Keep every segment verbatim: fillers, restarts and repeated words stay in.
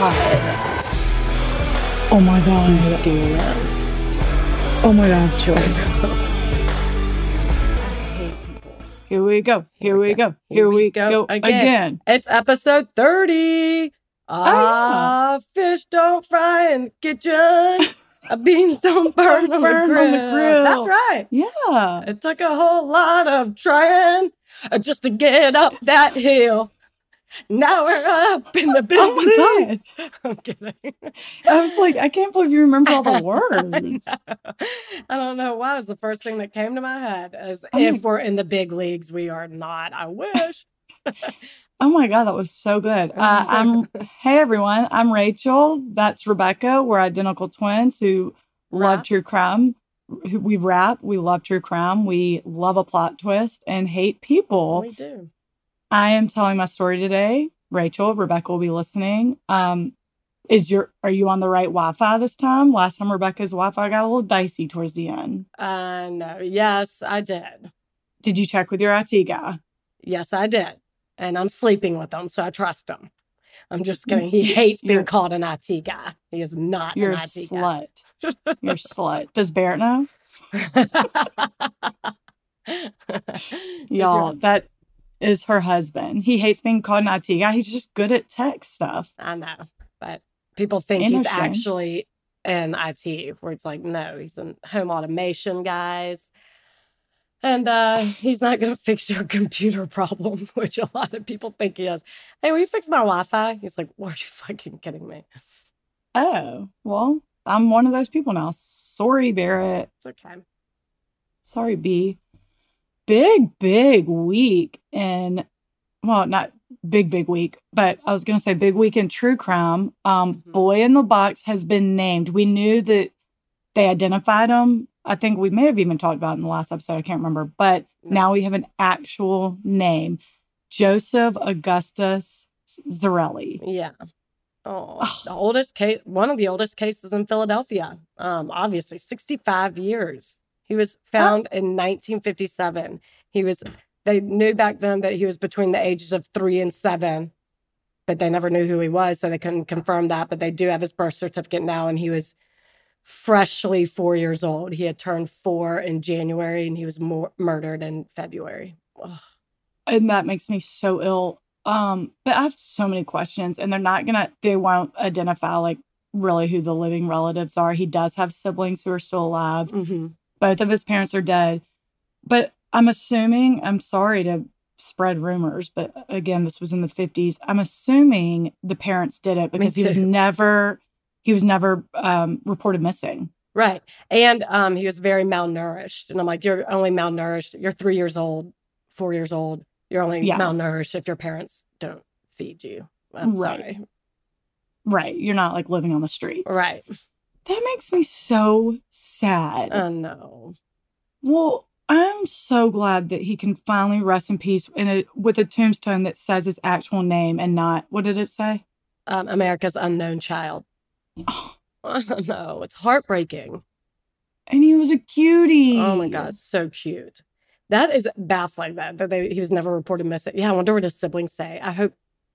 God. Oh my God. I'm scared. Oh my God, chills. Here we go. Here we go. Here we go again. It's episode thirty. Ah, oh. Fish don't fry in the kitchen. A beans don't burn, don't burn on, the on the grill. That's right. Yeah. It took a whole lot of trying just to get up that hill. Now we're up in the building. Oh my God. I'm kidding. I was like, I can't believe you remember all the words. I, I don't know why. It was the first thing that came to my head. As oh if my... we're in the big leagues, we are not. I wish. Oh my God, that was so good. Uh, I'm hey everyone. I'm Rachel. That's Rebecca. We're identical twins who rap. love true crime. We rap. We love true crime. We love a plot twist and hate people. We do. I am telling my story today. Rachel, Rebecca will be listening. Um, is your are you on the right Wi-Fi this time? Last time Rebecca's Wi-Fi got a little dicey towards the end. Uh, no. Yes, I did. Did you check with your I T guy? Yes, I did. And I'm sleeping with him, so I trust him. I'm just kidding. He hates being you're, called an I T guy. He is not an I T slut. guy. You're a slut. You're a slut. Does Barrett know? Y'all, that... is her husband. He hates being called an I T guy. He's just good at tech stuff. I know, but people think he's actually in I T, where it's like, no, he's in home automation, guys. And uh, he's not going to fix your computer problem, which a lot of people think he is. Hey, will you fix my Wi-Fi? He's like, well, are you fucking kidding me? Oh, well, I'm one of those people now. Sorry, Barrett. It's okay. Sorry, B. Big, big week in, well, not big, big week, but I was going to say big week in true crime. Um, mm-hmm. Boy in the Box has been named. We knew that they identified him. I think we may have even talked about it in the last episode. I can't remember. But mm-hmm. now we have an actual name. Joseph Augustus Zarelli. Yeah. Oh, oh, the oldest case, one of the oldest cases in Philadelphia. Um, obviously, sixty-five years. He was found oh. in nineteen fifty-seven. He was, they knew back then that he was between the ages of three and seven, but they never knew who he was, so they couldn't confirm that. But they do have his birth certificate now, and he was freshly four years old. He had turned four in January, and he was mor- murdered in February. Ugh. And that makes me so ill. Um, but I have so many questions, and they're not gonna, they won't identify, like, really who the living relatives are. He does have siblings who are still alive. Mm-hmm. Both of his parents are dead. But I'm assuming, I'm sorry to spread rumors, but again, this was in the fifties. I'm assuming the parents did it because he was never, he was never um, reported missing. Right. And um, he was very malnourished. And I'm like, you're only malnourished. You're three years old, four years old. You're only yeah. malnourished if your parents don't feed you. I'm right. sorry. Right. You're not like living on the streets. Right. That makes me so sad. I know. Well, I'm so glad that he can finally rest in peace in a, with a tombstone that says his actual name and not, what did it say? Um, America's Unknown Child. Oh. I don't know. It's heartbreaking. And he was a cutie. Oh, my God. So cute. That is baffling that, that they, he was never reported missing. Yeah, I wonder what his siblings say. I hope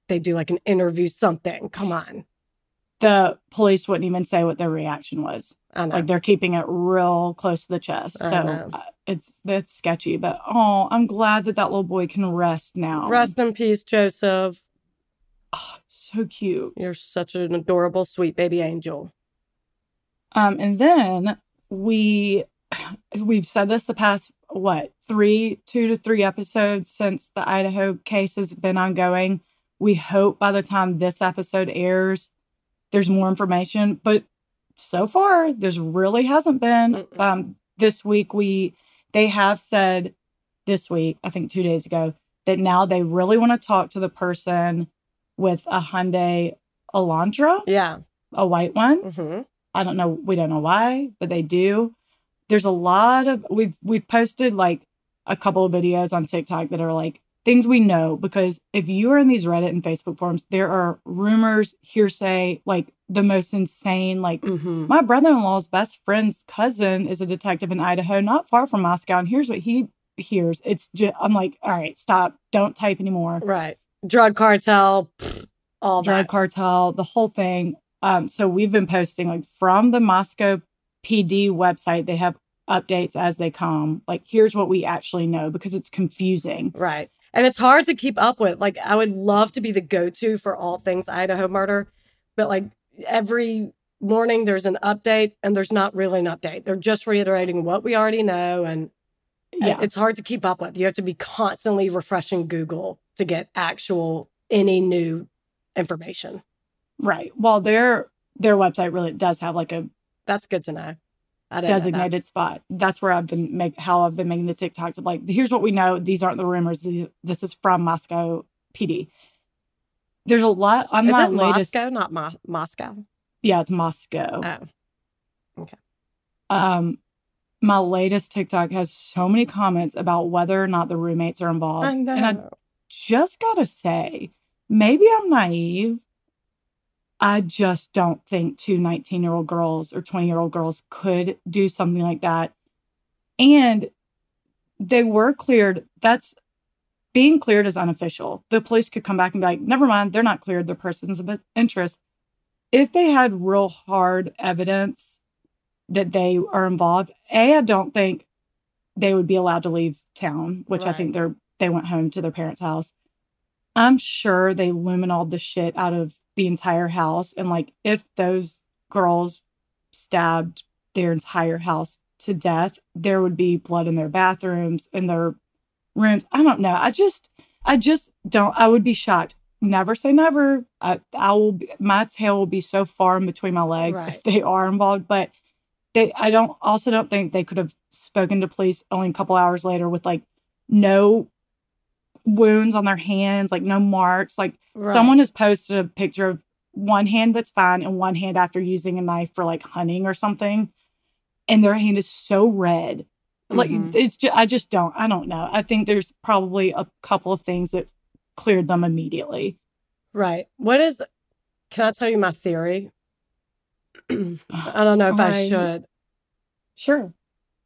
they do like an interview, something. Come on. The police wouldn't even say what their reaction was. I know. Like, they're keeping it real close to the chest. I so know. it's that's sketchy. But, oh, I'm glad that that little boy can rest now. Rest in peace, Joseph. Oh, so cute. You're such an adorable, sweet baby angel. Um, and then we, we've said this the past, what, three, two to three episodes since the Idaho case has been ongoing. We hope by the time this episode airs, there's more information, but so far there's really hasn't been. Um, this week we they have said this week, I think two days ago, that now they really want to talk to the person with a Hyundai Elantra. Yeah. A white one. Mm-hmm. I don't know. We don't know why, but they do. There's a lot of we've we've posted like a couple of videos on TikTok that are like things we know, because if you are in these Reddit and Facebook forums, there are rumors, hearsay, like the most insane. Like mm-hmm. my brother-in-law's best friend's cousin is a detective in Idaho, not far from Moscow. And here's what he hears. It's just, I'm like, all right, stop. Don't type anymore. Right. Drug cartel. Pfft, all drug that. cartel, the whole thing. Um, so we've been posting like from the Moscow P D website. They have updates as they come. Like, here's what we actually know, because it's confusing. Right. And it's hard to keep up with. Like, I would love to be the go-to for all things Idaho murder, but like every morning there's an update, and there's not really an update. They're just reiterating what we already know. And yeah, it's hard to keep up with. You have to be constantly refreshing Google to get actual any new information. Right. Well, their their website really does have like a that's good to know. I designated know that. spot. That's where I've been make how I've been making the TikToks of like, here's what we know. These aren't the rumors. These, this is from Moscow P D. There's a lot on is my latest. Moscow, not Mo- Moscow. Yeah, it's Moscow. Oh, okay. Um, my latest TikTok has so many comments about whether or not the roommates are involved. I know. And I just gotta say, maybe I'm naive. I just don't think two nineteen-year-old girls or twenty-year-old girls could do something like that. And they were cleared. That's being cleared is unofficial. The police could come back and be like, never mind, they're not cleared. The person's of interest. If they had real hard evidence that they are involved, A, I don't think they would be allowed to leave town, which right. I think they're they went home to their parents' house. I'm sure they luminoled the shit out of the entire house. And like, if those girls stabbed their entire house to death, there would be blood in their bathrooms, in their rooms. I don't know. I just, I just don't, I would be shocked. Never say never. I, I will, be, my tail will be so far in between my legs right. if they are involved, but they, I don't also don't think they could have spoken to police only a couple hours later with like no wounds on their hands, like no marks. Like right. someone has posted a picture of one hand that's fine and one hand after using a knife for like hunting or something, and their hand is so red. Mm-hmm. Like it's just, I just don't, I don't know. I think there's probably a couple of things that cleared them immediately. Right. What is, can I tell you my theory? I don't know if I, I should. Sure.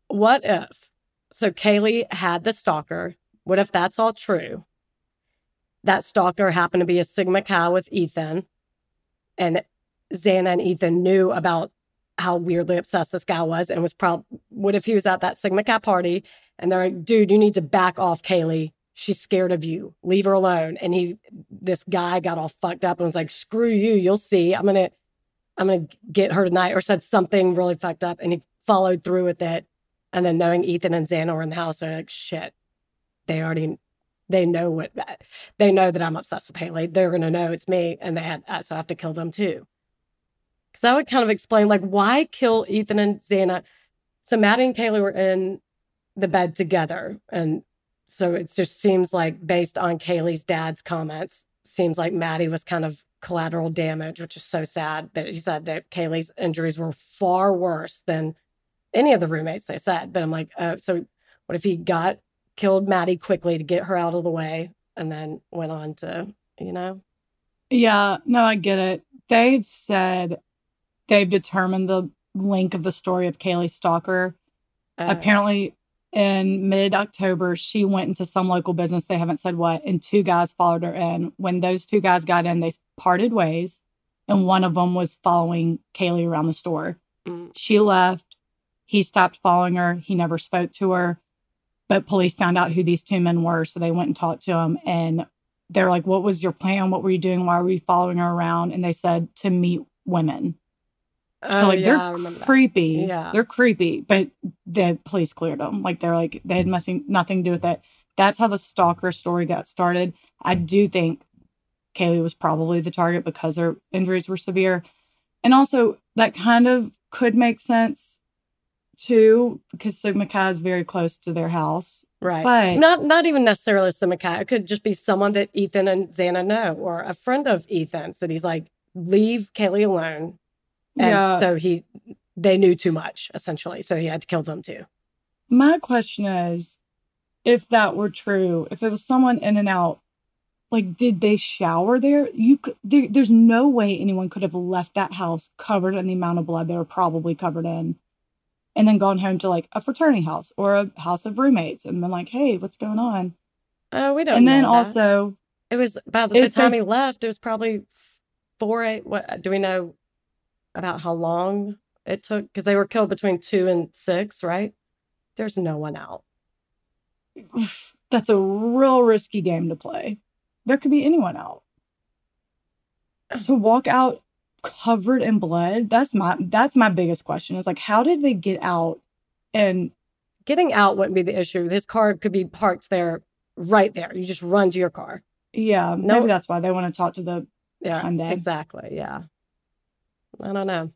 What if, so Kaylee had the stalker. What if that's all true? That stalker happened to be a Sigma Chi with Ethan, and Xana and Ethan knew about how weirdly obsessed this guy was, and was probably, what if he was at that Sigma Chi party and they're like, dude, you need to back off Kaylee. She's scared of you. Leave her alone. And he, this guy got all fucked up and was like, screw you. You'll see. I'm going to, I'm going to get her tonight, or said something really fucked up. And he followed through with it. And then knowing Ethan and Xana were in the house, they're like, shit. They already, they know what, they know that I'm obsessed with Kaylee. They're going to know it's me. And they had, so I have to kill them too. Because I would kind of explain, like, why kill Ethan and Xana? So Maddie and Kaylee were in the bed together. And so it just seems like, based on Kaylee's dad's comments, seems like Maddie was kind of collateral damage, which is so sad. But he said that Kaylee's injuries were far worse than any of the roommates, they said. But I'm like, oh, so what if he got killed Maddie quickly to get her out of the way, and then went on to, you know? Yeah, no, I get it. They've said they've determined the link of the story of Kaylee Stalker. Uh, Apparently, in mid-October, she went into some local business, they haven't said what, and two guys followed her in. When those two guys got in, they parted ways, and one of them was following Kaylee around the store. Mm. She left. He stopped following her. He never spoke to her. But police found out who these two men were, so they went and talked to them. And they're like, what was your plan? What were you doing? Why were you following her around? And they said, to meet women. Oh, so, like, yeah, they're creepy. Yeah. They're creepy. But the police cleared them. Like, they're like, they had nothing, nothing to do with that. That's how the stalker story got started. I do think Kaylee was probably the target because her injuries were severe. And also, that kind of could make sense too, because Sigma Chi is very close to their house. Right. But not not even necessarily Sigma Chi. It could just be someone that Ethan and Xana know, or a friend of Ethan's that he's like, leave Kaylee alone. And yeah. so he they knew too much, essentially. So he had to kill them too. My question is, if that were true, if it was someone in and out, like, did they shower there? You could, there, there's no way anyone could have left that house covered in the amount of blood they were probably covered in, and then gone home to like a fraternity house or a house of roommates and been like, hey, what's going on? Oh, we don't know. And then know that. also, it was about the time they, he left, it was probably four, eight, what do we know about how long it took? Because they were killed between two and six, right? There's no one out. That's a real risky game to play. There could be anyone out. To walk out covered in blood, that's my that's my biggest question. Is like, how did they get out? And getting out wouldn't be the issue. His car could be parked there, right there. You just run to your car. Yeah, no, maybe that's why they want to talk to the yeah, Hyundai. Exactly. Yeah, I don't know.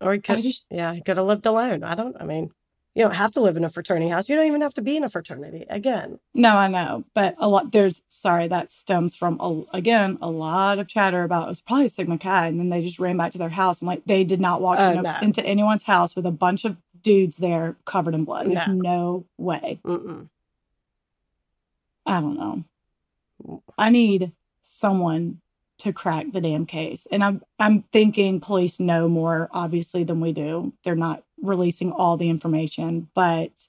Or he could, I just, yeah, he could have lived alone. I don't. I mean, you don't have to live in a fraternity house. You don't even have to be in a fraternity. Again. No, I know. But a lot, there's, sorry, that stems from, a, again, a lot of chatter about, it was probably Sigma Chi, and then they just ran back to their house. I'm like, they did not walk oh, in no. a, into anyone's house with a bunch of dudes there covered in blood. There's no, no way. Mm-mm. I don't know. I need someone to crack the damn case. And I'm I'm thinking police know more, obviously, than we do. They're not releasing all the information, but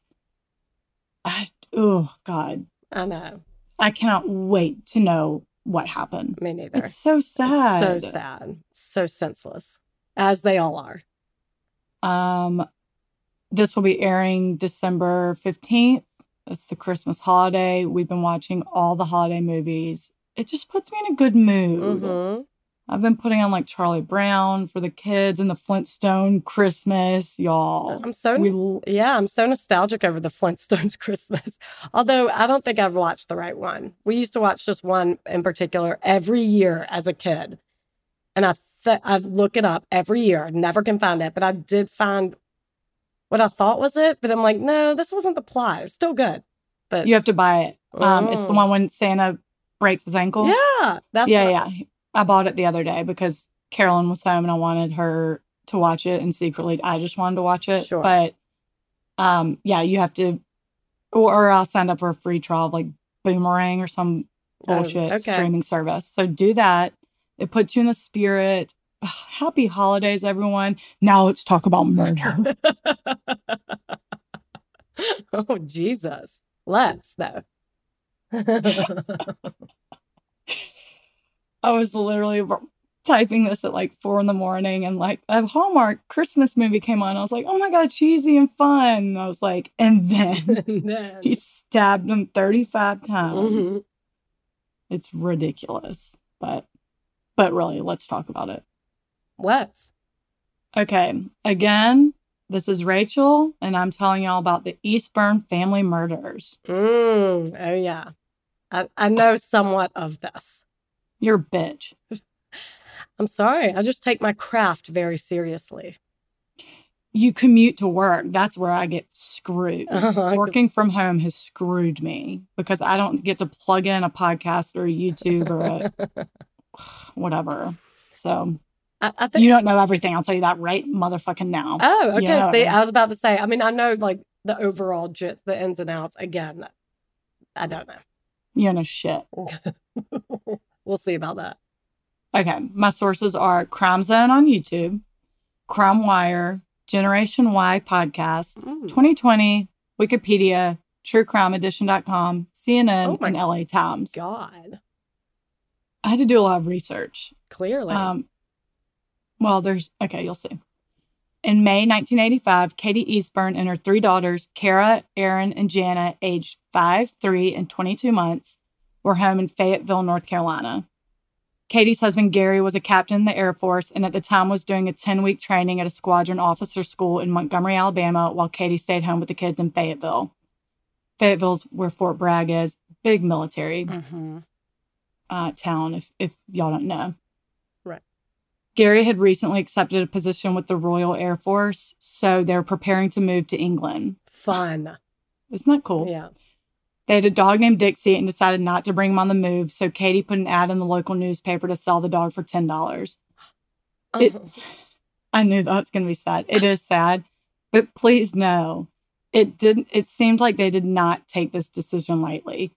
I, oh God, I know. I cannot wait to know what happened. Me neither. It's so sad. It's so sad. So senseless, as they all are. Um, this will be airing December fifteenth. That's the Christmas holiday. We've been watching all the holiday movies. It just puts me in a good mood. Mm-hmm. I've been putting on like Charlie Brown for the kids and the Flintstone Christmas, y'all. I'm so we, yeah, I'm so nostalgic over the Flintstones Christmas. Although I don't think I've watched the right one. We used to watch just one in particular every year as a kid, and I th- I look it up every year. I never can find it, but I did find what I thought was it. But I'm like, no, this wasn't the plot. It's still good, but you have to buy it. Mm. Um, it's the one when Santa breaks his ankle. Yeah, that's yeah, yeah. I- I bought it the other day because Carolyn was home and I wanted her to watch it, and secretly I just wanted to watch it. Sure. But um, yeah, you have to, or, or I'll sign up for a free trial of like Boomerang or some bullshit oh, okay. streaming service. So do that. It puts you in the spirit. Ugh, happy holidays, everyone. Now let's talk about murder. Oh, Jesus. Let's, though. I was literally typing this at like four in the morning, and like a Hallmark Christmas movie came on. I was like, oh my God, cheesy and fun. And I was like, and then, and then. He stabbed him thirty-five times. Mm-hmm. It's ridiculous, but, but really, let's talk about it. Let's. Okay. Again, this is Rachel, and I'm telling y'all about the Eastburn family murders. Mm, oh yeah. I, I know somewhat of this. You're a bitch. I'm sorry. I just take my craft very seriously. You commute to work. That's where I get screwed. Uh-huh. Working from home has screwed me because I don't get to plug in a podcast or a YouTube or a whatever. So I, I think you don't know everything. I'll tell you that right motherfucking now. Oh, okay. You know See, I, mean? I was about to say, I mean, I know like the overall gist, the ins and outs. Again, I don't know. You don't know shit. We'll see about that. Okay. My sources are Crime Zone on YouTube, Crime Wire, Generation Y Podcast, mm. twenty twenty, Wikipedia, true crime edition dot com, C N N, oh and L A Times. God. I had to do a lot of research. Clearly. Um, well, there's... Okay, you'll see. In May nineteen eighty-five, Katie Eastburn and her three daughters, Kara, Erin, and Jana, aged five, three, and twenty-two months, were home in Fayetteville, North Carolina. Katie's husband, Gary, was a captain in the Air Force and at the time was doing a ten-week training at a squadron officer school in Montgomery, Alabama, while Katie stayed home with the kids in Fayetteville. Fayetteville's where Fort Bragg is. Big military mm-hmm. uh, town, if, if y'all don't know. Right. Gary had recently accepted a position with the Royal Air Force, so they're preparing to move to England. Fun. Isn't that cool? Yeah. They had a dog named Dixie and decided not to bring him on the move, so Katie put an ad in the local newspaper to sell the dog for ten dollars. It, uh-huh. I knew that was going to be sad. It is sad, but please know, it didn't. It seemed like they did not take this decision lightly.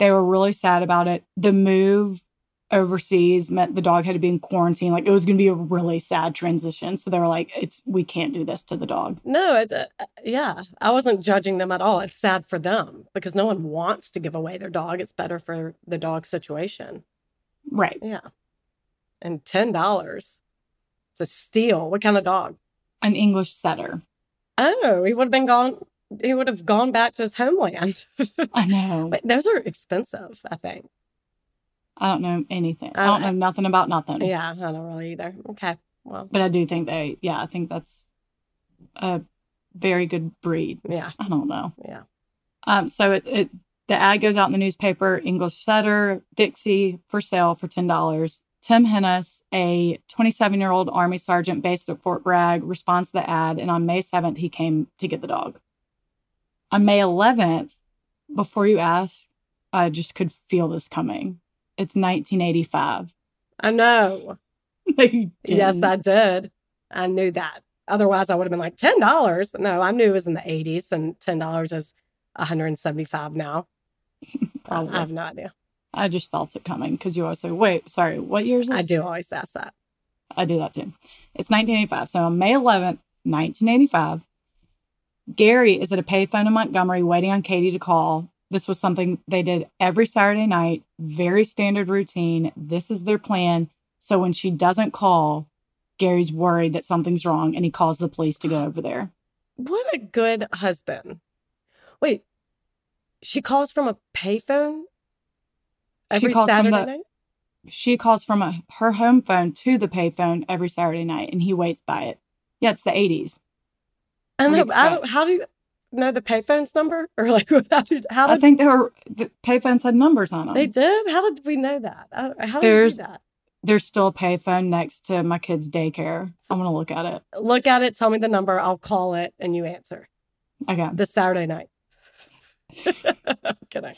They were really sad about it. The move overseas meant the dog had to be in quarantine. Like, it was going to be a really sad transition. So they were like, "It's we can't do this to the dog." No, it, uh, yeah, I wasn't judging them at all. It's sad for them because no one wants to give away their dog. It's better for the dog situation, right? Yeah. and ten dollars. It's a steal. What kind of dog? An English setter. Oh, he would have been gone. He would have gone back to his homeland. I know. But those are expensive, I think. I don't know anything. I don't know nothing about nothing. Yeah, I don't really either. Okay, well. But I do think they, yeah, I think that's a very good breed. Yeah. I don't know. Yeah. Um. So it, it the ad goes out in the newspaper, English setter, Dixie, for sale for ten dollars. Tim Hennis, a twenty-seven-year-old Army sergeant based at Fort Bragg, responds to the ad, and on May seventh, he came to get the dog. On May eleventh, before you ask, I just could feel this coming. It's nineteen eighty-five. I know. No, you didn't. Yes, I did. I knew that. Otherwise, I would have been like, ten dollars? No, I knew it was in the eighties, and ten dollars is one hundred seventy-five now. Probably. I have no idea. I just felt it coming because you always say, wait, sorry, what year is it? I do always ask that. I do that too. It's nineteen eighty-five. So on May eleventh, nineteen eighty-five, Gary is at a payphone in Montgomery waiting on Katie to call. This was something they did every Saturday night. Very standard routine. This is their plan. So when she doesn't call, Gary's worried that something's wrong and he calls the police to go over there. What a good husband. Wait, she calls from a payphone? Every Saturday night? She calls from a, her home phone to the payphone every Saturday night, and he waits by it. Yeah, it's the eighties. I don't know. I don't, how do you know the payphone's number? Or like, how did, how did I think they were the payphones had numbers on them? They did. How did we know that? How did we do that? There's still a payphone next to my kid's daycare. So I'm gonna look at it. Look at it. Tell me the number. I'll call it, and you answer. Okay. This Saturday night. Kidding.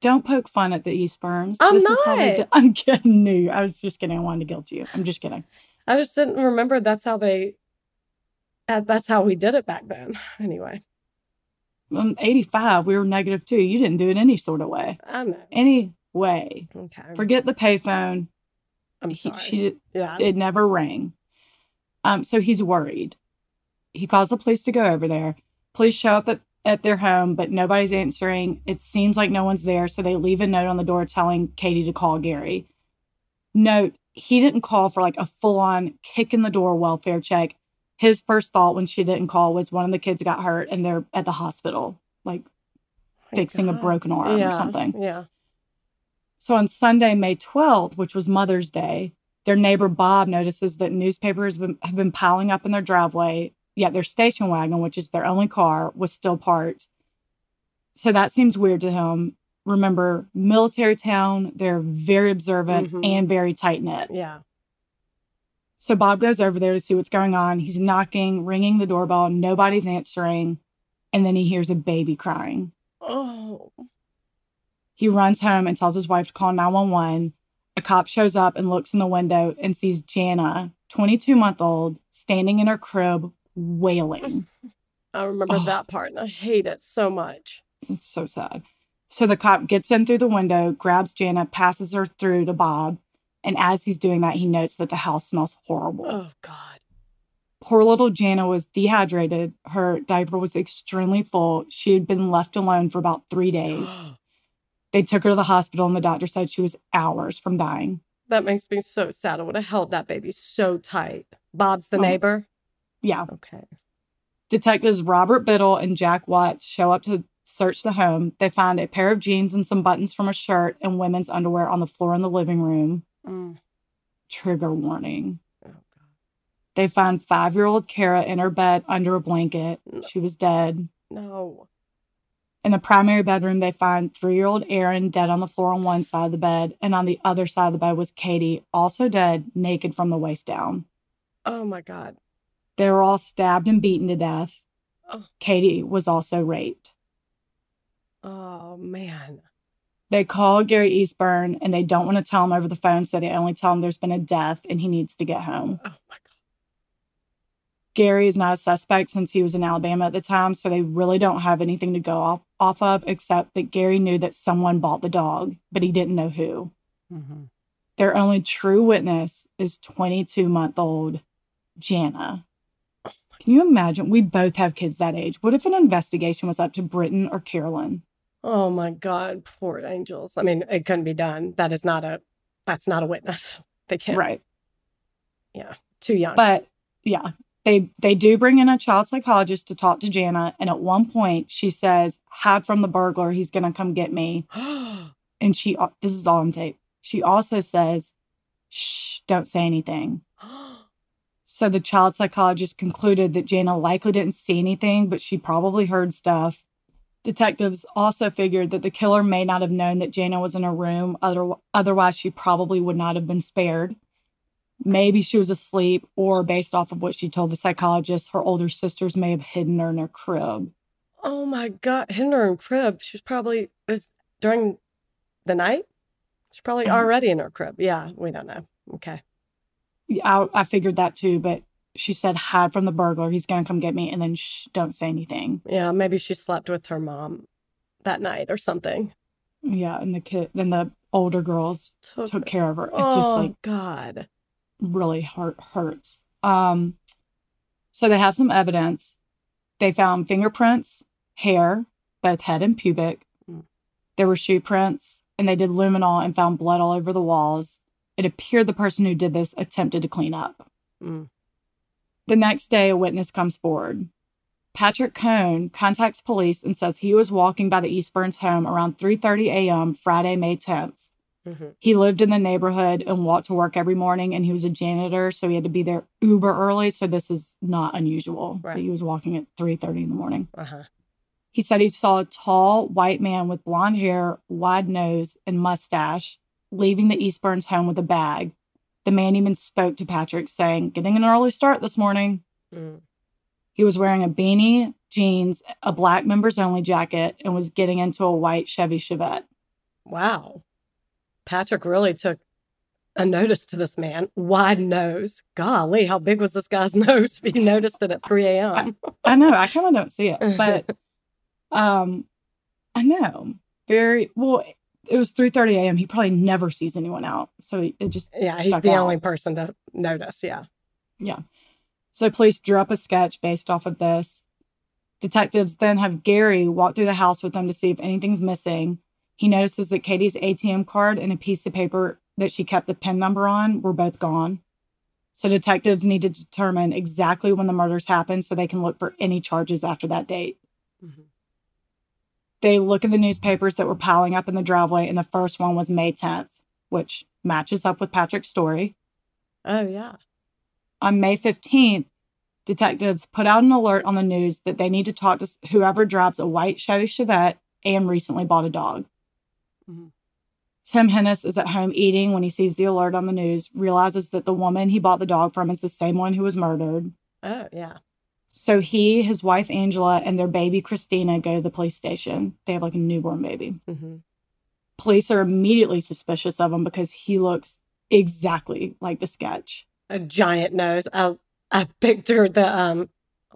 Don't poke fun at the Eastburns. I'm this not. Is how they do- I'm kidding. No, I was just kidding. I wanted to guilt you. I'm just kidding. I just didn't remember that's how they, that, that's how we did it back then. Anyway. In eighty-five, we were negative two. You didn't do it any sort of way. I know. Any way. Okay. Forget the payphone. I'm sorry. He, she, yeah. It never rang. Um. So he's worried. He calls the police to go over there. Police show up at at their home, but nobody's answering. It seems like no one's there, so they leave a note on the door telling Katie to call Gary. Note, he didn't call for like a full-on kick-in-the-door welfare check. His first thought when she didn't call was one of the kids got hurt and they're at the hospital, like oh fixing God. a broken arm yeah. or something. Yeah. So on Sunday, May twelfth, which was Mother's Day, their neighbor Bob notices that newspapers have been piling up in their driveway. Yet their station wagon, which is their only car, was still parked. So that seems weird to him. Remember, military town, they're very observant mm-hmm. and very tight-knit. Yeah. So Bob goes over there to see what's going on. He's knocking, ringing the doorbell. Nobody's answering. And then he hears a baby crying. Oh. He runs home and tells his wife to call nine one one. A cop shows up and looks in the window and sees Jana, twenty-two-month-old, standing in her crib, wailing. I remember oh. that part, and I hate it so much. It's so sad. So the cop gets in through the window, grabs Jana, passes her through to Bob, and as he's doing that, he notes that the house smells horrible. Oh, God. Poor little Jana was dehydrated. Her diaper was extremely full. She had been left alone for about three days. They took her to the hospital, and the doctor said she was hours from dying. That makes me so sad. I would have held that baby so tight. Bob's the um, neighbor? Yeah. Okay. Detectives Robert Biddle and Jack Watts show up to search the home. They find a pair of jeans and some buttons from a shirt and women's underwear on the floor in the living room. Mm. Trigger warning. Oh, God. They find five-year-old Kara in her bed under a blanket. No. She was dead. No. In the primary bedroom, they find three-year-old Erin dead on the floor on one side of the bed. And on the other side of the bed was Katie, also dead, naked from the waist down. Oh, my God. They were all stabbed and beaten to death. Oh. Katie was also raped. Oh, man. They call Gary Eastburn, and they don't want to tell him over the phone, so they only tell him there's been a death and he needs to get home. Oh, my God. Gary is not a suspect since he was in Alabama at the time, so they really don't have anything to go off, off of, except that Gary knew that someone bought the dog, but he didn't know who. Mm-hmm. Their only true witness is twenty-two-month-old Jana. Can you imagine? We both have kids that age. What if an investigation was up to Britton or Carolyn? Oh, my God. Poor angels. I mean, it couldn't be done. That is not a, that's not a witness. They can't. Right. Yeah, too young. But yeah, they they do bring in a child psychologist to talk to Jana. And at one point she says, hide from the burglar. He's going to come get me. And she, this is all on tape. She also says, shh, don't say anything. So the child psychologist concluded that Jana likely didn't see anything, but she probably heard stuff. Detectives also figured that the killer may not have known that Jana was in her room. Other- otherwise, she probably would not have been spared. Maybe she was asleep, or based off of what she told the psychologist, her older sisters may have hidden her in her crib. Oh, my God. Hidden her in crib. She was probably, it was during the night? She's probably already in her crib. Yeah, we don't know. Okay. I, I figured that, too, but she said, hide from the burglar. He's going to come get me. And then, shh, don't say anything. Yeah, maybe she slept with her mom that night or something. Yeah, and the kid, then the older girls took, took care of her. It's oh, just like, God, really hurt, hurts. Um, so they have some evidence. They found fingerprints, hair, both head and pubic. Mm. There were shoe prints, and they did luminol and found blood all over the walls. It appeared the person who did this attempted to clean up. Mm. The next day, a witness comes forward. Patrick Cone contacts police and says he was walking by the Eastburns' home around three thirty a.m. Friday, May tenth. Mm-hmm. He lived in the neighborhood and walked to work every morning, and he was a janitor, so he had to be there uber early, so this is not unusual. Right. That he was walking at three thirty in the morning. Uh-huh. He said he saw a tall white man with blonde hair, wide nose, and mustache leaving the Eastburns' home with a bag. The man even spoke to Patrick, saying, getting an early start this morning. Mm. He was wearing a beanie, jeans, a black members-only jacket, and was getting into a white Chevy Chevette. Wow. Patrick really took a notice to this man. Wide nose. Golly, how big was this guy's nose if you noticed it at three a.m.? I, I know. I kind of don't see it. But um, I know. Very... well. It was three thirty a.m. He probably never sees anyone out. So it just Yeah, he's the out. only person to notice. Yeah. Yeah. So police drew up a sketch based off of this. Detectives then have Gary walk through the house with them to see if anything's missing. He notices that Katie's A T M card and a piece of paper that she kept the PIN number on were both gone. So detectives need to determine exactly when the murders happened so they can look for any charges after that date. Mm-hmm. They look at the newspapers that were piling up in the driveway, and the first one was May tenth, which matches up with Patrick's story. Oh, yeah. On May fifteenth, detectives put out an alert on the news that they need to talk to whoever drives a white Chevy Chevette and recently bought a dog. Mm-hmm. Tim Hennis is at home eating when he sees the alert on the news, realizes that the woman he bought the dog from is the same one who was murdered. Oh, yeah. So he, his wife, Angela, and their baby, Christina, go to the police station. They have like a newborn baby. Mm-hmm. Police are immediately suspicious of him because he looks exactly like the sketch. A giant nose. I, I pictured the, um,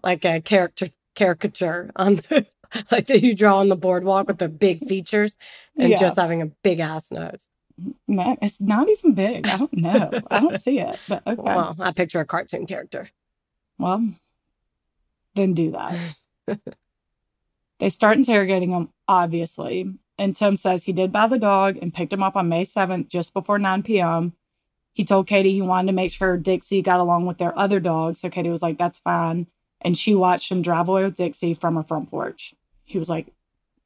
like a character caricature on the, like that you draw on the boardwalk with the big features and yeah. just having a big ass nose. No, it's not even big. I don't know. I don't see it, but okay. Well, I picture a cartoon character. Well... then do that. They start interrogating him, obviously. And Tim says he did buy the dog and picked him up on May seventh, just before nine p.m. He told Katie he wanted to make sure Dixie got along with their other dog. So Katie was like, that's fine. And she watched him drive away with Dixie from her front porch. He was like,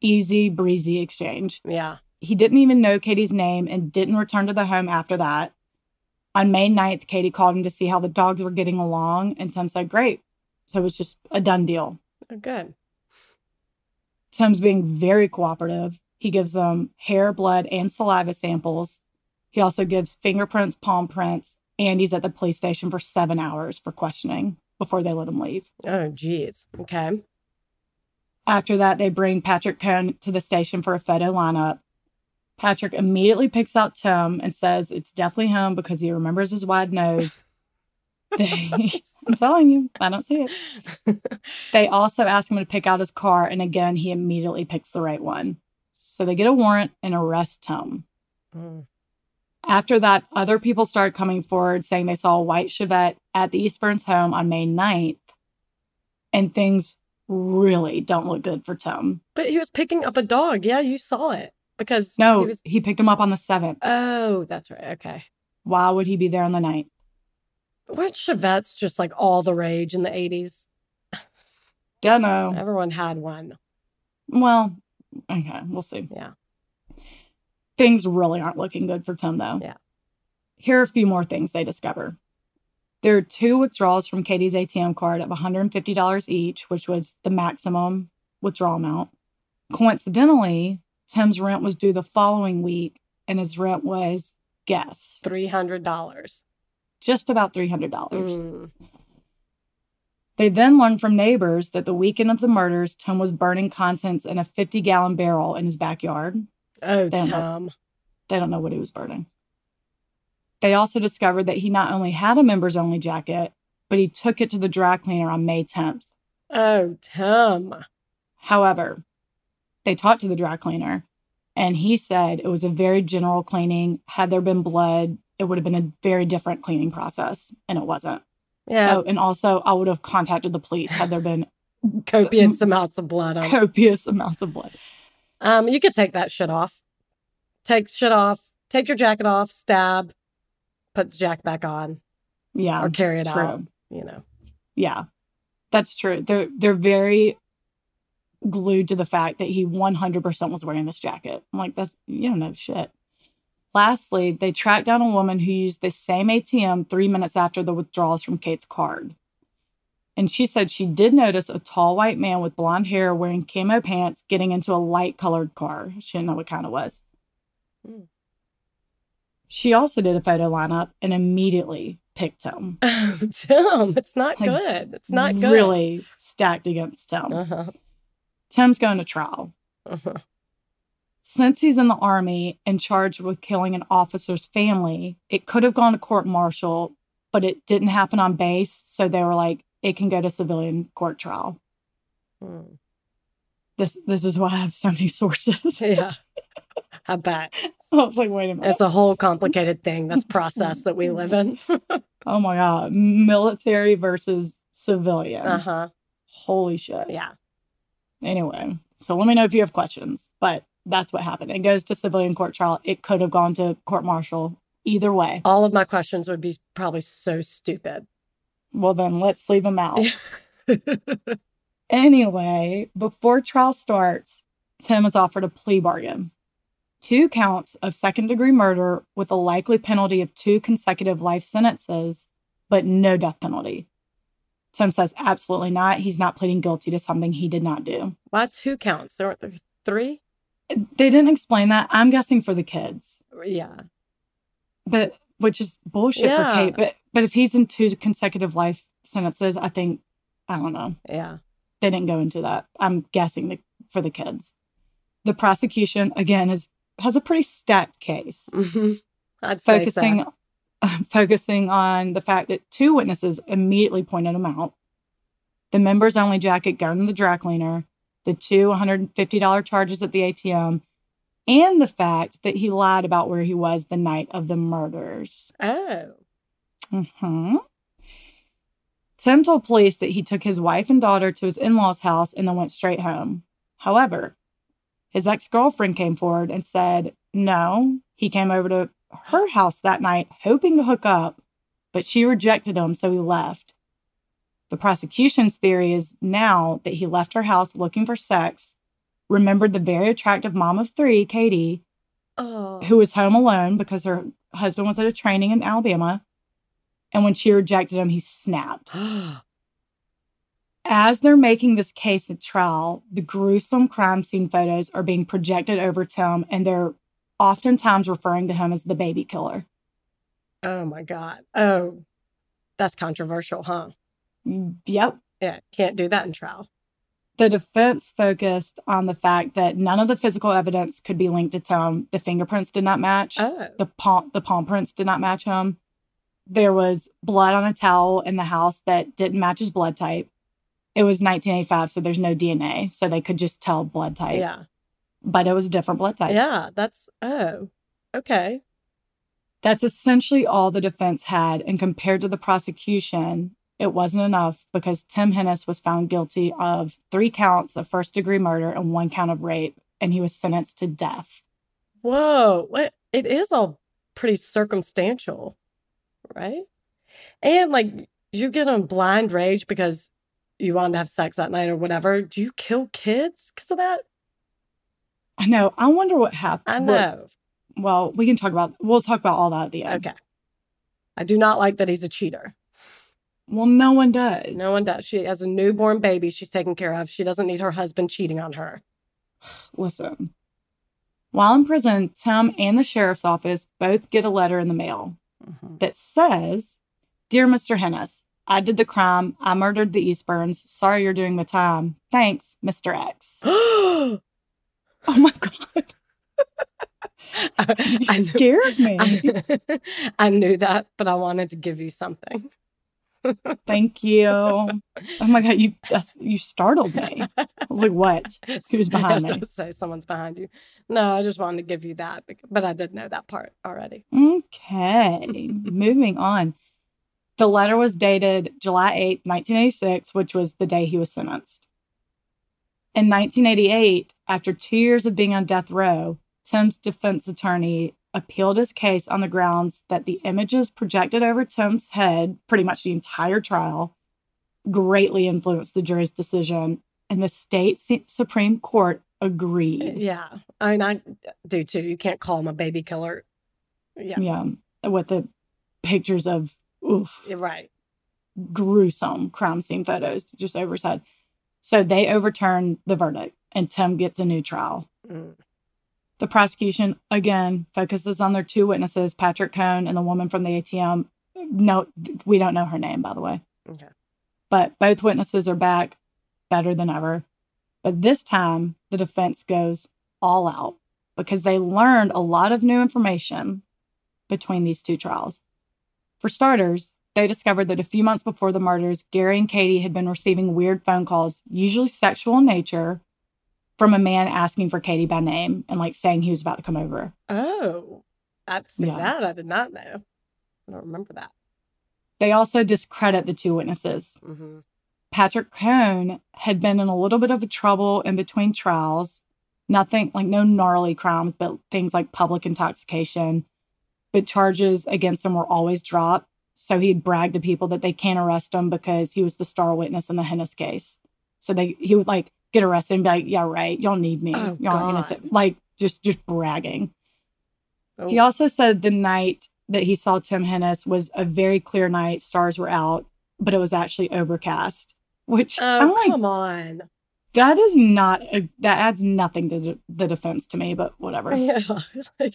easy, breezy exchange. Yeah. He didn't even know Katie's name and didn't return to the home after that. On May ninth, Katie called him to see how the dogs were getting along. And Tim said, great. So it was just a done deal. Oh, good. Tim's being very cooperative. He gives them hair, blood, and saliva samples. He also gives fingerprints, palm prints, and he's at the police station for seven hours for questioning before they let him leave. Oh, geez. Okay. After that, they bring Patrick Cone to the station for a photo lineup. Patrick immediately picks out Tim and says it's definitely him because he remembers his wide nose. I'm telling you, I don't see it. They also ask him to pick out his car, and again, he immediately picks the right one. So they get a warrant and arrest him. Mm. After that, other people start coming forward saying they saw a white Chevette at the Eastburns' home on May ninth, and things really don't look good for Tim. But he was picking up a dog. Yeah, you saw it. Because No, he, was... he picked him up on the seventh. Oh, that's right. Okay. Why would he be there on the ninth? Weren't Chevettes just like all the rage in the eighties? Dunno. Everyone had one. Well, okay, we'll see. Yeah. Things really aren't looking good for Tim, though. Yeah. Here are a few more things they discover. There are two withdrawals from Katie's A T M card of one hundred fifty dollars each, which was the maximum withdrawal amount. Coincidentally, Tim's rent was due the following week, and his rent was, guess, three hundred dollars. Just about three hundred dollars. Mm. They then learned from neighbors that the weekend of the murders, Tim was burning contents in a fifty-gallon barrel in his backyard. Oh, they Tim. Know, they don't know what he was burning. They also discovered that he not only had a members-only jacket, but he took it to the dry cleaner on May tenth. Oh, Tim. However, they talked to the dry cleaner, and he said it was a very general cleaning. Had there been blood, it would have been a very different cleaning process, and it wasn't. Yeah. Oh, and also, I would have contacted the police had there been copious th- amounts of blood. On. Copious amounts of blood. Um, you could take that shit off. Take shit off. Take your jacket off. Stab. Put the jacket back on. Yeah. Or carry it true. Out. You know. Yeah, that's true. They're they're very glued to the fact that he one hundred percent was wearing this jacket. I'm like, that's you don't know shit. Lastly, they tracked down a woman who used the same A T M three minutes after the withdrawals from Kate's card. And she said she did notice a tall white man with blonde hair wearing camo pants getting into a light-colored car. She didn't know what kind it was. Mm. She also did a photo lineup and immediately picked him. Oh, Tim, it's not like, good. It's not good. Really stacked against Tim. Uh-huh. Tim's going to trial. Uh-huh. Since he's in the Army and charged with killing an officer's family, it could have gone to court-martial, but it didn't happen on base, so they were like, it can go to civilian court trial. Hmm. This this is why I have so many sources. Yeah, I bet. So I was like, wait a minute. It's a whole complicated thing, this process that we live in. Oh, my God. Military versus civilian. Uh-huh. Holy shit. Yeah. Anyway, so let me know if you have questions, but that's what happened. It goes to civilian court trial. It could have gone to court-martial. Either way. All of my questions would be probably so stupid. Well, then let's leave them out. Anyway, before trial starts, Tim is offered a plea bargain. Two counts of second-degree murder with a likely penalty of two consecutive life sentences, but no death penalty. Tim says absolutely not. He's not pleading guilty to something he did not do. Why two counts? There weren't three? They didn't explain that. I'm guessing for the kids. Yeah. But which is bullshit yeah. for Kate. But but if he's in two consecutive life sentences, I think, I don't know. Yeah. They didn't go into that. I'm guessing the, for the kids. The prosecution, again, is has a pretty stacked case. Mm-hmm. I'd focusing, say so. Uh, focusing on the fact that two witnesses immediately pointed him out. The members only jacket going to the dry cleaner. The two one hundred fifty dollars charges at the A T M, and the fact that he lied about where he was the night of the murders. Oh. Mm-hmm. Tim told police that he took his wife and daughter to his in-laws' house and then went straight home. However, his ex-girlfriend came forward and said, no, he came over to her house that night hoping to hook up, but she rejected him, so he left. The prosecution's theory is now that he left her house looking for sex, remembered the very attractive mom of three, Katie, oh. who was home alone because her husband was at a training in Alabama, and when she rejected him, he snapped. As they're making this case at trial, the gruesome crime scene photos are being projected over Tim, and they're oftentimes referring to him as the baby killer. Oh, my God. Oh, that's controversial, huh? Yep. Yeah, can't do that in trial. The defense focused on the fact that none of the physical evidence could be linked to Tim. The fingerprints did not match. Oh. The palm, the palm prints did not match him. There was blood on a towel in the house that didn't match his blood type. It was nineteen eighty-five, so there's no D N A, so they could just tell blood type. Yeah. But it was a different blood type. Yeah, that's, oh, okay. That's essentially all the defense had, and compared to the prosecution, it wasn't enough because Tim Hennis was found guilty of three counts of first-degree murder and one count of rape, and he was sentenced to death. Whoa. It is all pretty circumstantial, right? And like, you get on blind rage because you wanted to have sex that night or whatever. Do you kill kids because of that? I know. I wonder what happened. I know. What, well, we can talk about, we'll talk about all that at the end. Okay. I do not like that he's a cheater. Well, no one does. No one does. She has a newborn baby she's taken care of. She doesn't need her husband cheating on her. Listen, while in prison, Tim and the sheriff's office both get a letter in the mail mm-hmm. that says, "Dear Mister Hennis, I did the crime. I murdered the Eastburns. Sorry you're doing the time. Thanks, Mister X." Oh, my God. I, you I scared knew, me. I, I knew that, but I wanted to give you something. Thank you. Oh my God, you that's, you startled me. I was like, what? Who's behind me? Say someone's behind you. No, I just wanted to give you that, but I did know that part already. Okay, moving on. The letter was dated July eighth, nineteen eighty-six, which was the day he was sentenced. In nineteen eighty-eight, after two years of being on death row, Tim's defense attorney appealed his case on the grounds that the images projected over Tim's head, pretty much the entire trial, greatly influenced the jury's decision, and the state Supreme Court agreed. Yeah, I mean, I do too. You can't call him a baby killer. Yeah, yeah, with the pictures of oof, right, gruesome crime scene photos just over his head. So they overturned the verdict, and Tim gets a new trial. Mm. The prosecution, again, focuses on their two witnesses, Patrick Cone and the woman from the A T M. No, we don't know her name, by the way. Okay. But both witnesses are back, better than ever. But this time, the defense goes all out because they learned a lot of new information between these two trials. For starters, they discovered that a few months before the murders, Gary and Katie had been receiving weird phone calls, usually sexual in nature, from a man asking for Katie by name and, like, saying he was about to come over. Oh, I'd say yeah. that. I did not know. I don't remember that. They also discredit the two witnesses. Mm-hmm. Patrick Cone had been in a little bit of a trouble in between trials. Nothing, like, no gnarly crimes, but things like public intoxication. But charges against him were always dropped. So he'd brag to people that they can't arrest him because he was the star witness in the Hennis case. So they he would, like, get arrested and be like, yeah, right, y'all need me. Oh, y'all aren't gonna t-. Like, just, just bragging. Oh. He also said the night that he saw Tim Hennis was a very clear night. Stars were out, but it was actually overcast, which oh, I'm like, come on. That is not, a, that adds nothing to de- the defense to me, but whatever. Yeah. Like,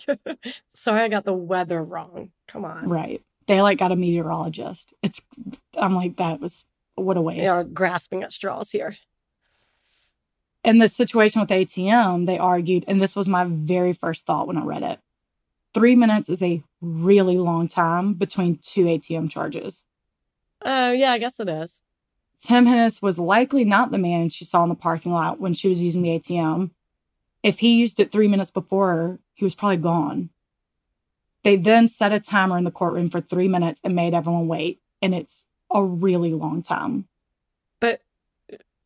sorry, I got the weather wrong. Come on. Right. They like got a meteorologist. It's, I'm like, that was, what a waste. They are grasping at straws here. In the situation with A T M, they argued, and this was my very first thought when I read it, three minutes is a really long time between two A T M charges. Oh, uh, yeah, I guess it is. Tim Hennis was likely not the man she saw in the parking lot when she was using the A T M. If he used it three minutes before her, he was probably gone. They then set a timer in the courtroom for three minutes and made everyone wait, and it's a really long time. But...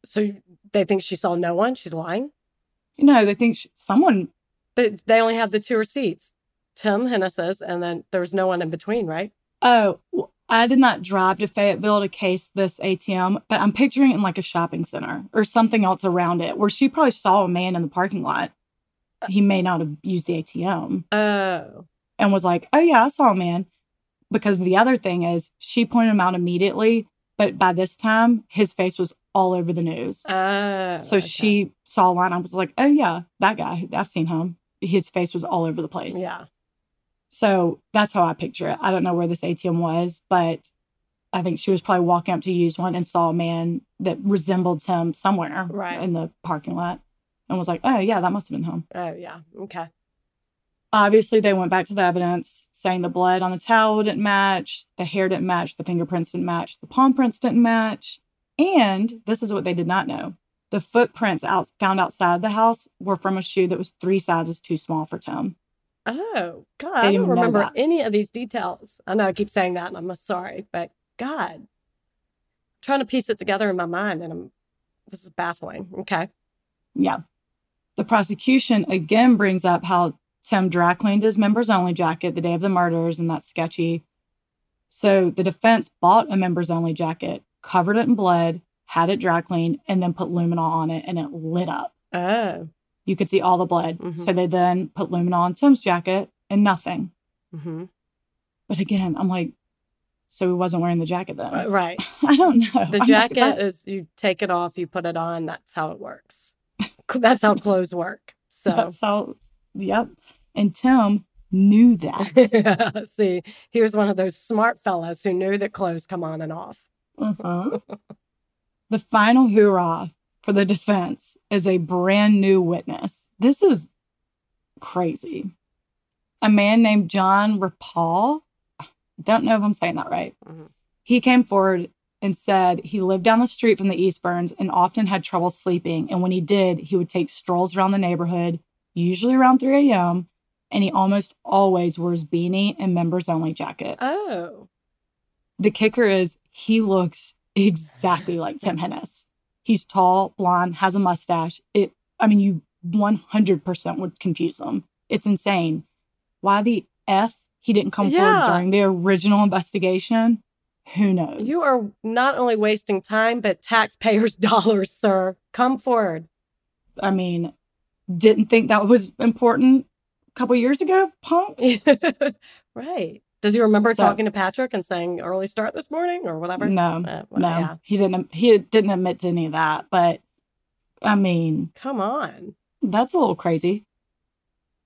So they think she saw no one? She's lying? No, they think she, someone... But they only had the two receipts. Tim Hennis's, and then there was no one in between, right? Oh, I did not drive to Fayetteville to case this A T M, but I'm picturing it in like a shopping center or something else around it where she probably saw a man in the parking lot. He may not have used the A T M. Oh. And was like, oh, yeah, I saw a man. Because the other thing is she pointed him out immediately, but by this time, his face was all over the news. Oh, so okay. She saw a line. I was like, oh, yeah, that guy. I've seen him. His face was all over the place. Yeah. So that's how I picture it. I don't know where this A T M was, but I think she was probably walking up to use one and saw a man that resembled him somewhere right. in the parking lot and was like, oh, yeah, that must have been him. Oh, yeah. Okay. Obviously, they went back to the evidence saying the blood on the towel didn't match, the hair didn't match, the fingerprints didn't match, the palm prints didn't match. And this is what they did not know. The footprints out, found outside the house were from a shoe that was three sizes too small for Tim. Oh, God. I don't remember any of these details. I know I keep saying that, and I'm sorry, but God. I'm trying to piece it together in my mind, and I'm, this is baffling. Okay. Yeah. The prosecution again brings up how Tim dry cleaned his members-only jacket the day of the murders, and that's sketchy. So the defense bought a members-only jacket, covered it in blood, had it dry cleaned, and then put luminol on it, and it lit up. Oh. You could see all the blood. Mm-hmm. So they then put luminol on Tim's jacket, and nothing. Mm-hmm. But again, I'm like, so he wasn't wearing the jacket then? Right. I don't know. The I'm jacket like, that... is, you take it off, you put it on, that's how it works. That's how clothes work. So that's how, yep. And Tim knew that. Yeah, see, he was one of those smart fellas who knew that clothes come on and off. Uh-huh. The final hoorah for the defense is a brand new witness. This is crazy. A man named John Rapal. Don't know if I'm saying that right. Mm-hmm. He came forward and said he lived down the street from the Eastburns and often had trouble sleeping. And when he did, he would take strolls around the neighborhood, usually around three a.m., and he almost always wore his beanie and members-only jacket. Oh. The kicker is he looks exactly like Tim Hennis. He's tall, blonde, has a mustache. It, I mean, you one hundred percent would confuse him. It's insane. Why the F he didn't come yeah. forward during the original investigation? Who knows? You are not only wasting time, but taxpayers' dollars, sir. Come forward. I mean, didn't think that was important a couple years ago, punk? Right. Does he remember so, talking to Patrick and saying early start this morning or whatever? No, uh, well, no. Yeah. He didn't He didn't admit to any of that. But, I mean. Come on. That's a little crazy.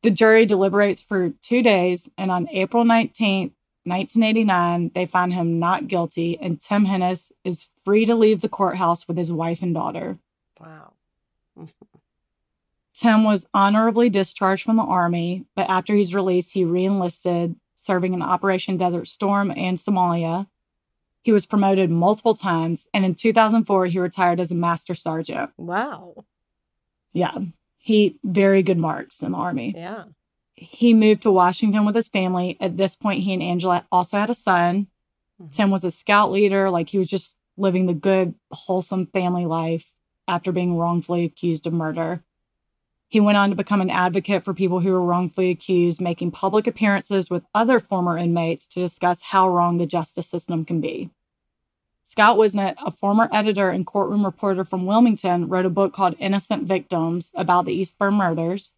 The jury deliberates for two days, and on April nineteenth, nineteen eighty-nine, they find him not guilty, and Tim Hennis is free to leave the courthouse with his wife and daughter. Wow. Tim was honorably discharged from the Army, but after he's released, he re-enlisted, serving in Operation Desert Storm and Somalia. He was promoted multiple times, and in two thousand four, he retired as a Master Sergeant. Wow. Yeah. He, very good marks in the Army. Yeah. He moved to Washington with his family. At this point, he and Angela also had a son. Mm-hmm. Tim was a scout leader. Like, he was just living the good, wholesome family life after being wrongfully accused of murder. He went on to become an advocate for people who were wrongfully accused, making public appearances with other former inmates to discuss how wrong the justice system can be. Scott Wisnett, a former editor and courtroom reporter from Wilmington, wrote a book called Innocent Victims about the Eastburn murders.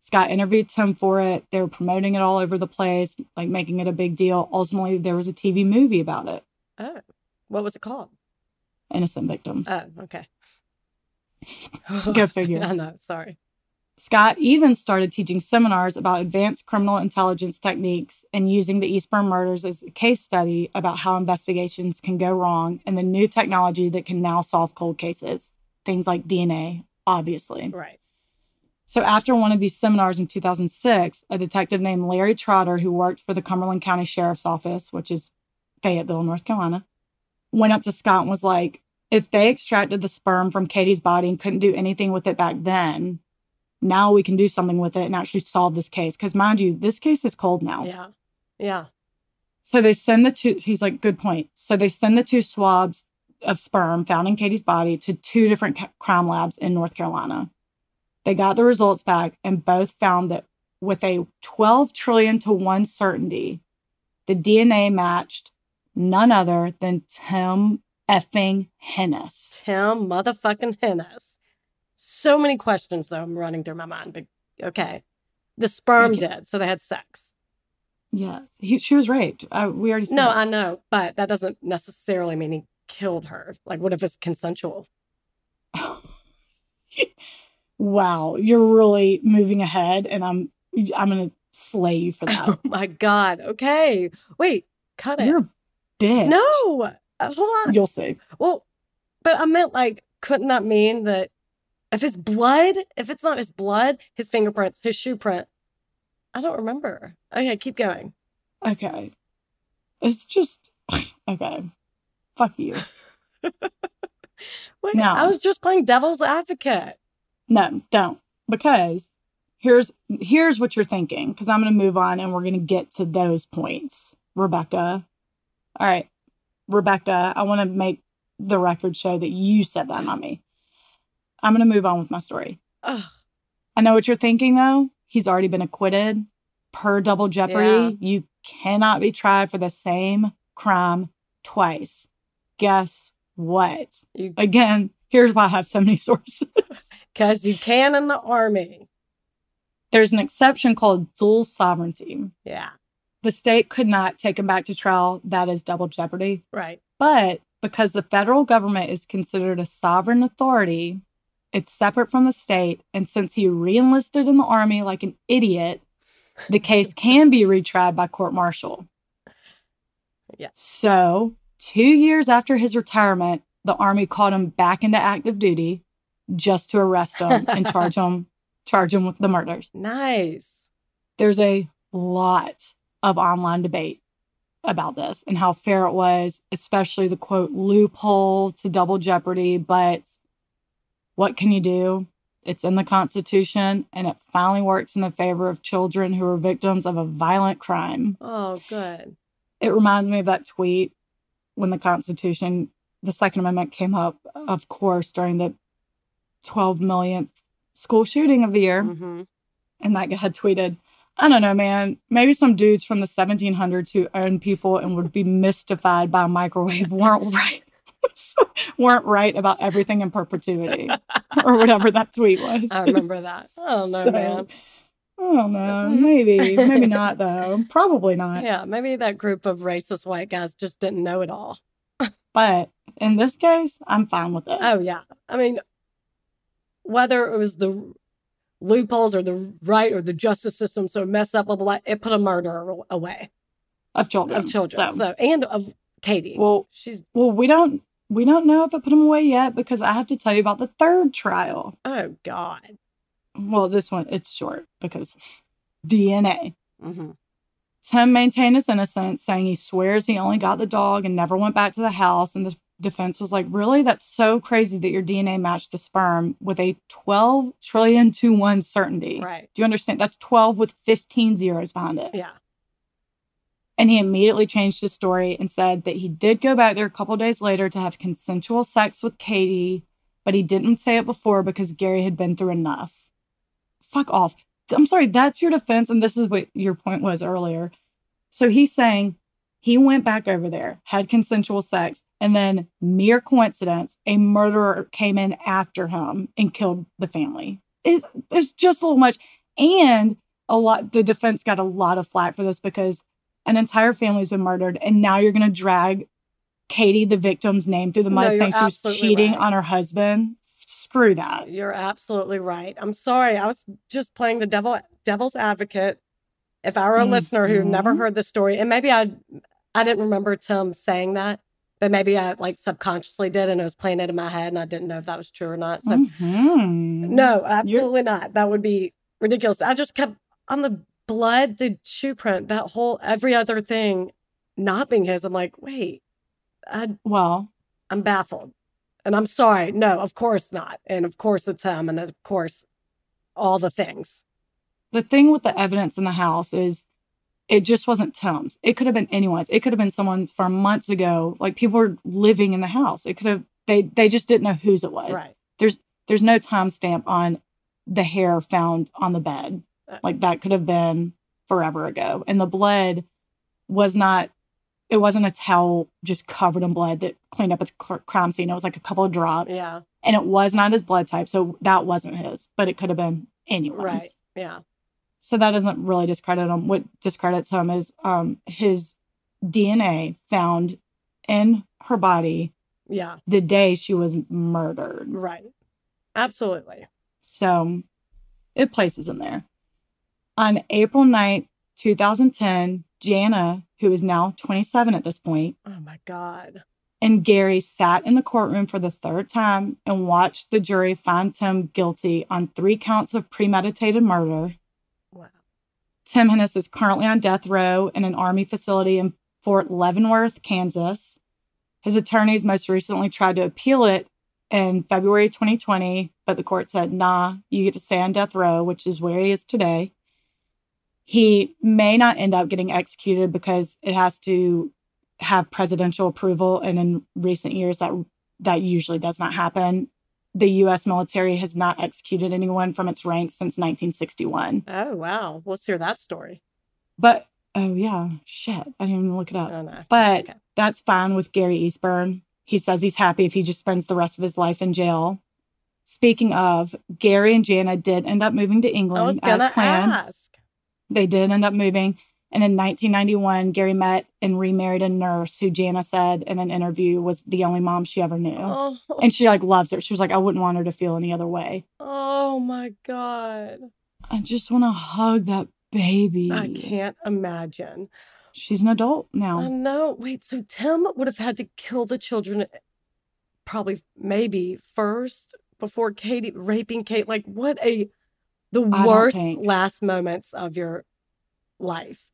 Scott interviewed Tim for it. They were promoting it all over the place, like making it a big deal. Ultimately, there was a T V movie about it. Oh, what was it called? Innocent Victims. Oh, okay. Go figure. I know, sorry. Scott even started teaching seminars about advanced criminal intelligence techniques and using the Eastburn murders as a case study about how investigations can go wrong and the new technology that can now solve cold cases. Things like D N A, obviously. Right. So after one of these seminars in two thousand six, a detective named Larry Trotter, who worked for the Cumberland County Sheriff's Office, which is Fayetteville, North Carolina, went up to Scott and was like, if they extracted the sperm from Katie's body and couldn't do anything with it back then, now we can do something with it and actually solve this case. Because mind you, this case is cold now. Yeah. Yeah. So they send the two, he's like, good point. So they send the two swabs of sperm found in Katie's body to two different ca- crime labs in North Carolina. They got the results back and both found that with a twelve trillion to one certainty, the D N A matched none other than Tim effing Hennis. Tim motherfucking Hennis. So many questions, though, I'm running through my mind. But okay. The sperm okay. did, so they had sex. Yeah. He, she was raped. I, we already said No, that. I know, but that doesn't necessarily mean he killed her. Like, what if it's consensual? Wow, you're really moving ahead, and I'm I'm gonna slay you for that. Oh my god. Okay, wait, cut it. You're a bitch. No, uh, hold on. You'll see. Well, but I meant like, couldn't that mean that if it's blood, if it's not his blood, his fingerprints, his shoe print, I don't remember. Okay, keep going. Okay, it's just okay. Fuck you. Wait, no. I was just playing devil's advocate. No, don't. Because here's here's what you're thinking, because I'm going to move on and we're going to get to those points. Rebecca. All right, Rebecca, I want to make the record show that you said that, not me. I'm going to move on with my story. Ugh. I know what you're thinking, though. He's already been acquitted. Per double jeopardy, yeah. You cannot be tried for the same crime twice. Guess what? You, Again, here's why I have so many sources. Because you can in the Army. There's an exception called dual sovereignty. Yeah. The state could not take him back to trial. That is double jeopardy. Right. But because the federal government is considered a sovereign authority, it's separate from the state. And since he reenlisted in the Army like an idiot, the case can be retried by court-martial. Yeah. So two years after his retirement, the Army called him back into active duty just to arrest him and charge him, charge him with the murders. Nice. There's a lot of online debate about this and how fair it was, especially the, quote, loophole to double jeopardy. But what can you do? It's in the Constitution, and it finally works in the favor of children who are victims of a violent crime. Oh, good. It reminds me of that tweet when the Constitution, the Second Amendment came up, of course, during the twelve millionth school shooting of the year. Mm-hmm. And that guy had tweeted, I don't know, man, maybe some dudes from the seventeen hundreds who owned people and would be mystified by a microwave weren't right, weren't right about everything in perpetuity or whatever that tweet was. I remember that. I don't know, so, man. I don't know. Maybe. Maybe not, though. Probably not. Yeah, maybe that group of racist white guys just didn't know it all. But in this case, I'm fine with it. Oh, yeah. I mean, whether it was the loopholes or the right or the justice system, so mess up, blah, blah, blah, it put a murderer away. Of children. Of children. So, so and of Katie. Well, she's well, we don't we don't know if it put him away yet, because I have to tell you about the third trial. Oh, God. Well, this one, it's short because D N A. Mm-hmm. Tim maintained his innocence, saying he swears he only got the dog and never went back to the house. And the defense was like, really? That's so crazy that your D N A matched the sperm with a twelve trillion to one certainty. Right. Do you understand? That's twelve with fifteen zeros behind it. Yeah. And he immediately changed his story and said that he did go back there a couple days later to have consensual sex with Katie, but he didn't say it before because Gary had been through enough. Fuck off. I'm sorry, that's your defense. And this is what your point was earlier. So he's saying he went back over there, had consensual sex, and then mere coincidence, a murderer came in after him and killed the family. It, it's just a little much. And a lot, the defense got a lot of flack for this because an entire family's been murdered. And now you're going to drag Katie, the victim's name, through the mud, no, saying she was cheating right. on her husband. Screw that. You're absolutely right. I'm sorry. I was just playing the devil devil's advocate. If I were a mm-hmm. listener who never heard the story, and maybe I I didn't remember Tim saying that, but maybe I like subconsciously did, and it was playing it in my head, and I didn't know if that was true or not. So mm-hmm. no, absolutely You're- not. That would be ridiculous. I just kept on the blood, the shoe print, that whole every other thing not being his. I'm like, wait, I, well, I'm baffled. And I'm sorry. No, of course not. And of course it's him. And of course, all the things. The thing with the evidence in the house is it just wasn't Tim's. It could have been anyone's. It could have been someone from months ago. Like, people were living in the house. It could have, they they just didn't know whose it was. Right. There's there's no timestamp on the hair found on the bed. Like, that could have been forever ago. And the blood was not. It wasn't a towel just covered in blood that cleaned up at the crime scene. It was like a couple of drops. Yeah. And it was not his blood type, so that wasn't his. But it could have been anyone's. Right, yeah. So that doesn't really discredit him. What discredits him is um, his D N A found in her body yeah. the day she was murdered. Right. Absolutely. So it places him there. On April ninth, twenty ten, Jana, who is now twenty-seven at this point. Oh, my God. And Gary sat in the courtroom for the third time and watched the jury find Tim guilty on three counts of premeditated murder. Wow. Tim Hennis is currently on death row in an Army facility in Fort Leavenworth, Kansas. His attorneys most recently tried to appeal it in February twenty twenty, but the court said, nah, you get to stay on death row, which is where he is today. He may not end up getting executed because it has to have presidential approval. And in recent years, that that usually does not happen. The U S military has not executed anyone from its ranks since nineteen sixty-one. Oh, wow. Let's hear that story. But Oh, yeah. Shit. I didn't even look it up. No, no, but okay. That's fine with Gary Eastburn. He says he's happy if he just spends the rest of his life in jail. Speaking of, Gary and Jana did end up moving to England I was gonna as planned. Ask. They did end up moving. And in nineteen ninety-one, Gary met and remarried a nurse who Jana said in an interview was the only mom she ever knew. Oh. And she, like, loves her. She was like, I wouldn't want her to feel any other way. Oh, my God. I just want to hug that baby. I can't imagine. She's an adult now. I know. Wait, so Tim would have had to kill the children probably maybe first before Katie, raping Kate. Like, what a, the worst last moments of your life.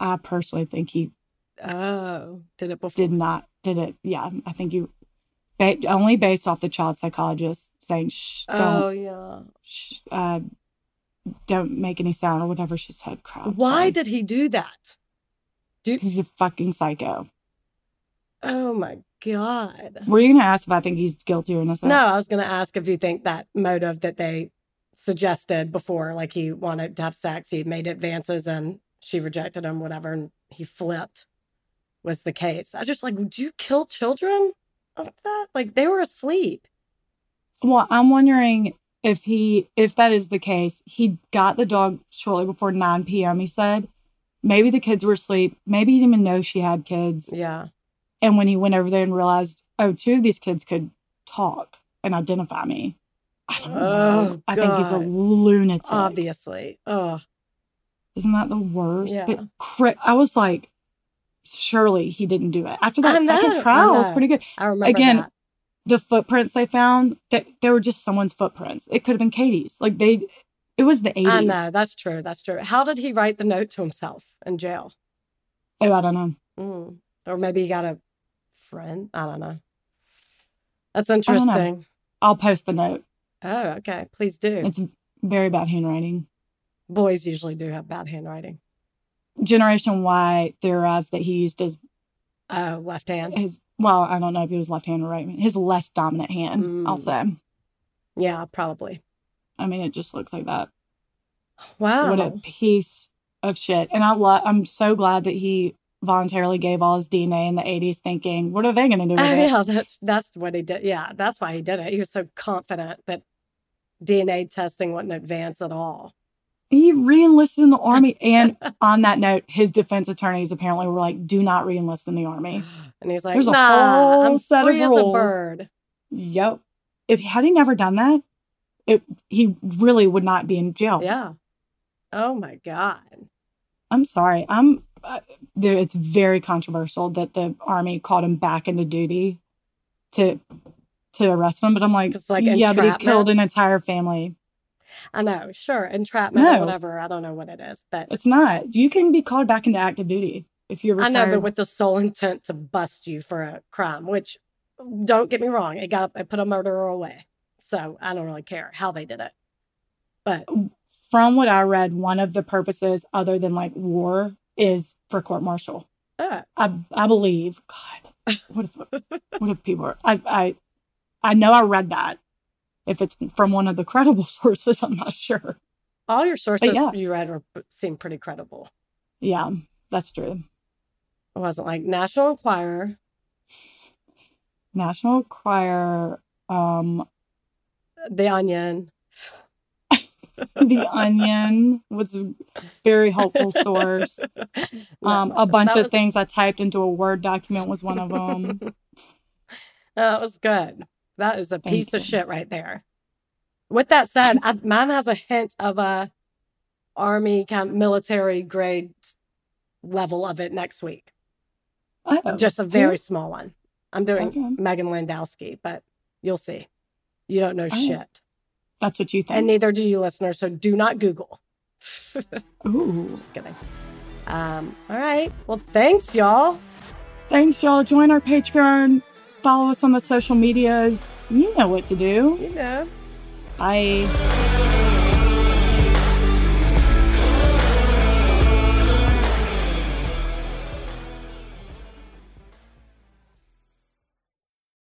I personally think he oh did it before did not did it yeah I think you ba- only based off the child psychologist saying shh don't oh yeah shh, uh, don't make any sound or whatever she said. Crap, why sorry. Did he do that? Dude, he's a fucking psycho. Oh my God. Were you gonna ask if I think he's guilty or innocent? No, I was gonna ask if you think that motive that they suggested before, like he wanted to have sex, he made advances and she rejected him, whatever, and he flipped, was the case. I just, like, would you kill children of that? Like, they were asleep. Well, I'm wondering if he, if that is the case, he got the dog shortly before nine p.m., he said. Maybe the kids were asleep. Maybe he didn't even know she had kids. Yeah. And when he went over there and realized, oh, two of these kids could talk and identify me. I don't know. Oh, I think he's a lunatic. Obviously. Oh. Isn't that the worst? Yeah. But cri- I was like, surely he didn't do it. After that know, second trial, it was pretty good. I remember Again, that. The footprints they found, that they were just someone's footprints. It could have been Katie's. Like, they, it was the eighties. I know. That's true. That's true. How did he write the note to himself in jail? Oh, I don't know. Mm. Or maybe he got a friend. I don't know. That's interesting. I don't know. I'll post the note. Oh, okay. Please do. It's very bad handwriting. Boys usually do have bad handwriting. Generation Y theorized that he used his... Uh, left hand? His Well, I don't know if it was left hand or right hand. His less dominant hand, mm. I'll say. Yeah, probably. I mean, it just looks like that. Wow. What a piece of shit. And I lo- I'm so glad that he voluntarily gave all his D N A in the eighties thinking, what are they going to do with it? Yeah, that's, that's what he did. Yeah, that's why he did it. He was so confident that D N A testing wouldn't advance at all. He re-enlisted in the Army. And on that note, his defense attorneys apparently were like, do not re-enlist in the Army. And he's like, There's nah, a whole I'm set free of rules. As a bird. Yep. If had he never done that, it, he really would not be in jail. Yeah. Oh, my God. I'm sorry. I'm... Uh, it's very controversial that the Army called him back into duty to to arrest him. But I'm like, like yeah, but he killed an entire family. I know. Sure. Entrapment no. or whatever. I don't know what it is. But it's not. You can be called back into active duty if you're retired. I know, but with the sole intent to bust you for a crime, which, don't get me wrong, it, got, it put a murderer away. So I don't really care how they did it. But from what I read, one of the purposes other than like war is for court-martial. Oh. I I believe. God, what if what if people are... I, I, I know I read that. If it's from one of the credible sources, I'm not sure. All your sources yeah. you read were, seem pretty credible. Yeah, that's true. It wasn't like National Enquirer. National Enquirer. Um, the Onion. The Onion was a very helpful source. Um, a bunch was... of things I typed into a Word document was one of them. That was good. That is a Thank piece you. Of shit right there. With that said, I, mine has a hint of a Army kind of military grade level of it next week. Oh, just a very cool. small one. I'm doing okay. Megan Landowski, but you'll see. You don't know oh. shit. That's what you think. And neither do you, listeners, so do not Google. Ooh. Just kidding. Um, all right. Well, thanks, y'all. Thanks, y'all. Join our Patreon. Follow us on the social medias. You know what to do. You know. Bye.